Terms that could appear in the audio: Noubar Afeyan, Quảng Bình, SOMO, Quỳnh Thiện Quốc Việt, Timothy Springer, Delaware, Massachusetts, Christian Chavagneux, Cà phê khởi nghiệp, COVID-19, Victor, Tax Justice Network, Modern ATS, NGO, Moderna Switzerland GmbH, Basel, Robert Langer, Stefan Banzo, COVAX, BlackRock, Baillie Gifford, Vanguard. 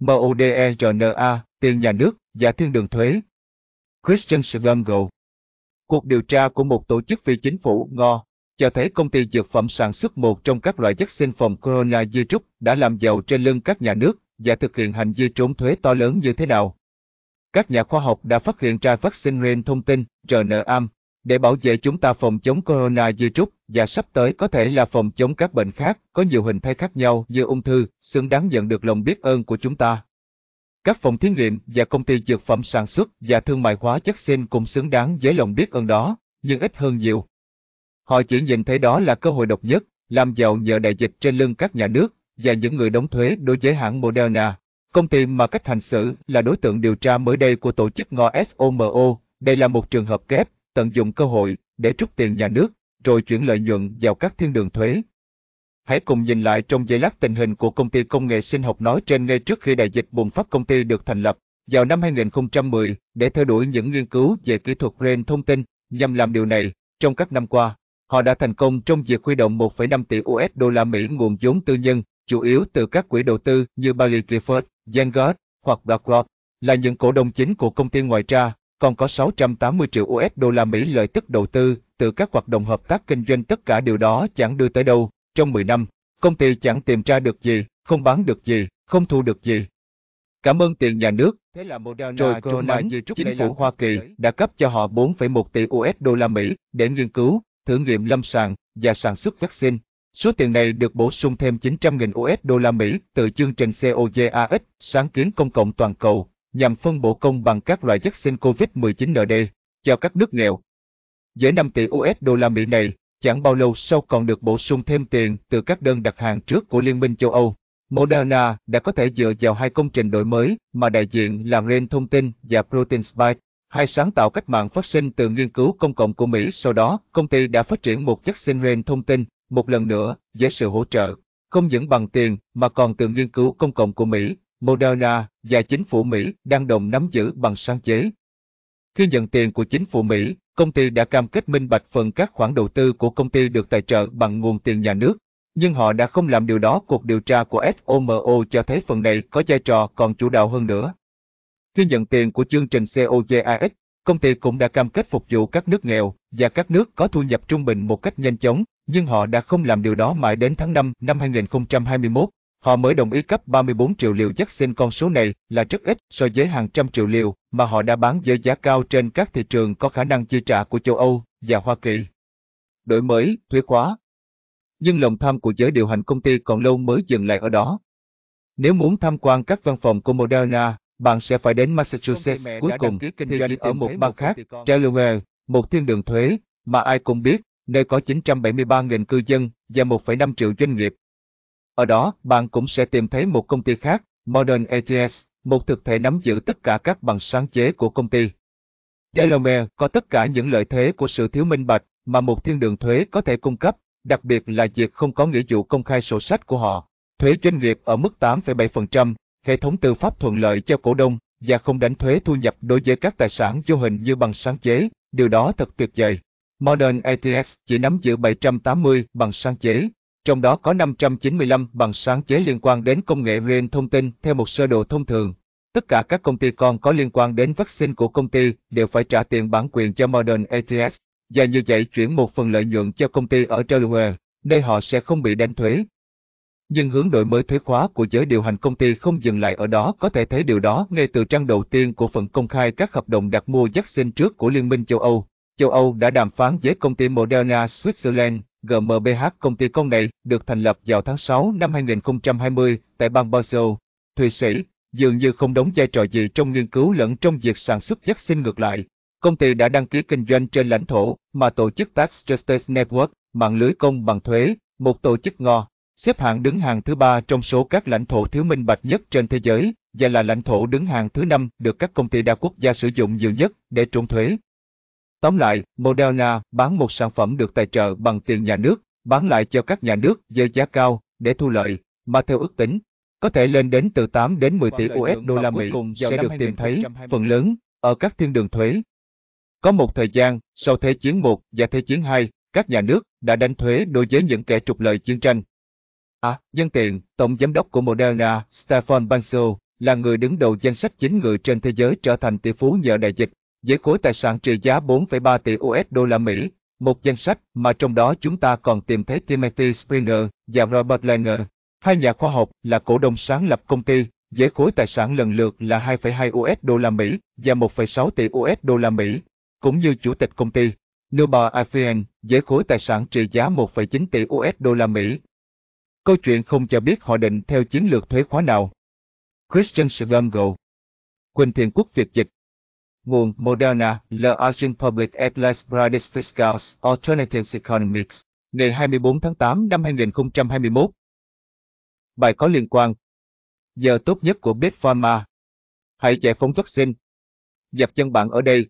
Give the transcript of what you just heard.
MODERNA, tiền nhà nước và thiên đường thuế. Christian Chavagneux. Cuộc điều tra của một tổ chức phi chính phủ Ngo cho thấy công ty dược phẩm sản xuất một trong các loại vaccine phòng coronavirus đã làm giàu trên lưng các nhà nước và thực hiện hành vi trốn thuế to lớn như thế nào. Các nhà khoa học đã phát hiện ra vaccine ren thông tin RNA để bảo vệ chúng ta phòng chống coronavirus và sắp tới có thể là phòng chống các bệnh khác có nhiều hình thái khác nhau như ung thư, xứng đáng nhận được lòng biết ơn của chúng ta. Các phòng thí nghiệm và công ty dược phẩm sản xuất và thương mại hóa vaccine cũng xứng đáng với lòng biết ơn đó, nhưng ít hơn nhiều. Họ chỉ nhìn thấy đó là cơ hội độc nhất, làm giàu nhờ đại dịch trên lưng các nhà nước và những người đóng thuế đối với hãng Moderna, công ty mà cách hành xử là đối tượng điều tra mới đây của tổ chức Ngo SOMO. Đây là một trường hợp kép, tận dụng cơ hội để trút tiền nhà nước, rồi chuyển lợi nhuận vào các thiên đường thuế. Hãy cùng nhìn lại trong giây lát tình hình của công ty công nghệ sinh học nói trên ngay trước khi đại dịch bùng phát. Công ty được thành lập vào năm 2010 để theo đuổi những nghiên cứu về kỹ thuật ren thông tin. Nhằm làm điều này, trong các năm qua, họ đã thành công trong việc huy động 1,5 tỷ USD Mỹ nguồn vốn tư nhân, chủ yếu từ các quỹ đầu tư như Baillie Gifford, Vanguard hoặc BlackRock, là những cổ đông chính của công ty. Ngoài ra, còn có 680 triệu USD Mỹ lợi tức đầu tư từ các hoạt động hợp tác kinh doanh. Tất cả điều đó chẳng đưa tới đâu. Trong 10 năm, công ty chẳng tìm ra được gì, không bán được gì, không thu được gì. Cảm ơn tiền nhà nước. Thế là Moderna trốn nắng, chính phủ Hoa Kỳ đã cấp cho họ 4,1 tỷ USD Mỹ để nghiên cứu, thử nghiệm lâm sàng và sản xuất vaccine. Số tiền này được bổ sung thêm 900.000 USD Mỹ từ chương trình COVAX, sáng kiến công cộng toàn cầu, nhằm phân bổ công bằng các loại vaccine COVID-19 ND cho các nước nghèo. Với 5 tỷ USD Mỹ này, chẳng bao lâu sau còn được bổ sung thêm tiền từ các đơn đặt hàng trước của Liên minh châu Âu. Moderna đã có thể dựa vào hai công trình đổi mới mà đại diện là ren thông tin và protein spike, hai sáng tạo cách mạng phát sinh từ nghiên cứu công cộng của Mỹ. Sau đó, công ty đã phát triển một vaccine ren thông tin, một lần nữa, với sự hỗ trợ, không những bằng tiền mà còn từ nghiên cứu công cộng của Mỹ. Moderna và chính phủ Mỹ đang đồng nắm giữ bằng sáng chế. Khi nhận tiền của chính phủ Mỹ, công ty đã cam kết minh bạch phần các khoản đầu tư của công ty được tài trợ bằng nguồn tiền nhà nước, nhưng họ đã không làm điều đó. Cuộc điều tra của SOMO cho thấy phần này có vai trò còn chủ đạo hơn nữa. Khi nhận tiền của chương trình COVAX, công ty cũng đã cam kết phục vụ các nước nghèo và các nước có thu nhập trung bình một cách nhanh chóng, nhưng họ đã không làm điều đó. Mãi đến tháng 5 năm 2021, họ mới đồng ý cấp 34 triệu liều vaccine. Con số này là rất ít so với hàng trăm triệu liều mà họ đã bán với giá cao trên các thị trường có khả năng chi trả của châu Âu và Hoa Kỳ. Đổi mới, thuế khóa. Nhưng lòng tham của giới điều hành công ty còn lâu mới dừng lại ở đó. Nếu muốn tham quan các văn phòng của Moderna, bạn sẽ phải đến Massachusetts. Cuối cùng, kinh doanh ở một bang khác, Delaware, một thiên đường thuế mà ai cũng biết, nơi có 973.000 cư dân và 1,5 triệu doanh nghiệp. Ở đó, bạn cũng sẽ tìm thấy một công ty khác, Modern ATS, một thực thể nắm giữ tất cả các bằng sáng chế của công ty. Delaware có tất cả những lợi thế của sự thiếu minh bạch mà một thiên đường thuế có thể cung cấp, đặc biệt là việc không có nghĩa vụ công khai sổ sách của họ, thuế doanh nghiệp ở mức 8,7%, hệ thống tư pháp thuận lợi cho cổ đông và không đánh thuế thu nhập đối với các tài sản vô hình như bằng sáng chế. Điều đó thật tuyệt vời. Modern ATS chỉ nắm giữ 780 bằng sáng chế, trong đó có 595 bằng sáng chế liên quan đến công nghệ ren thông tin theo một sơ đồ thông thường. Tất cả các công ty con có liên quan đến vaccine của công ty đều phải trả tiền bản quyền cho Modern ATS, và như vậy chuyển một phần lợi nhuận cho công ty ở Delaware, nơi họ sẽ không bị đánh thuế. Nhưng hướng đổi mới thuế khóa của giới điều hành công ty không dừng lại ở đó. Có thể thấy điều đó ngay từ trang đầu tiên của phần công khai các hợp đồng đặt mua vaccine trước của Liên minh châu Âu. Châu Âu đã đàm phán với công ty Moderna Switzerland GmbH. Công ty con này được thành lập vào tháng 6 năm 2020 tại bang Basel, Thụy Sĩ, dường như không đóng vai trò gì trong nghiên cứu lẫn trong việc sản xuất vaccine. Ngược lại, công ty đã đăng ký kinh doanh trên lãnh thổ mà tổ chức Tax Justice Network, mạng lưới công bằng thuế, một tổ chức Ngo, xếp hạng đứng hàng thứ 3 trong số các lãnh thổ thiếu minh bạch nhất trên thế giới, và là lãnh thổ đứng hàng thứ 5 được các công ty đa quốc gia sử dụng nhiều nhất để trốn thuế. Tóm lại, Moderna bán một sản phẩm được tài trợ bằng tiền nhà nước, bán lại cho các nhà nước với giá cao để thu lợi, mà theo ước tính, có thể lên đến từ 8 đến 10 tỷ USD Mỹ sẽ được tìm thấy, phần lớn, ở các thiên đường thuế. Có một thời gian, sau Thế chiến 1 và Thế chiến 2, các nhà nước đã đánh thuế đối với những kẻ trục lợi chiến tranh. Nhân tiện, Tổng Giám đốc của Moderna, Stefan Banzo, là người đứng đầu danh sách 9 người trên thế giới trở thành tỷ phú nhờ đại dịch, với khối tài sản trị giá 4,3 tỷ USD, một danh sách mà trong đó chúng ta còn tìm thấy Timothy Springer và Robert Langer, hai nhà khoa học là cổ đông sáng lập công ty, với khối tài sản lần lượt là 2,2 USD và 1,6 tỷ USD, cũng như chủ tịch công ty Noubar Afeyan với khối tài sản trị giá 1,9 tỷ USD. Câu chuyện không cho biết họ định theo chiến lược thuế khóa nào. Christian Chavagneux, Quỳnh Thiện Quốc Việt dịch. Nguồn Moderna, The Asian Public Atlas Bradis Fiscals Alternatives Economics, ngày 24 tháng 8 năm 2021. Bài có liên quan. Giờ tốt nhất của Big Pharma. Hãy giải phóng vaccine. Dập chân bạn ở đây,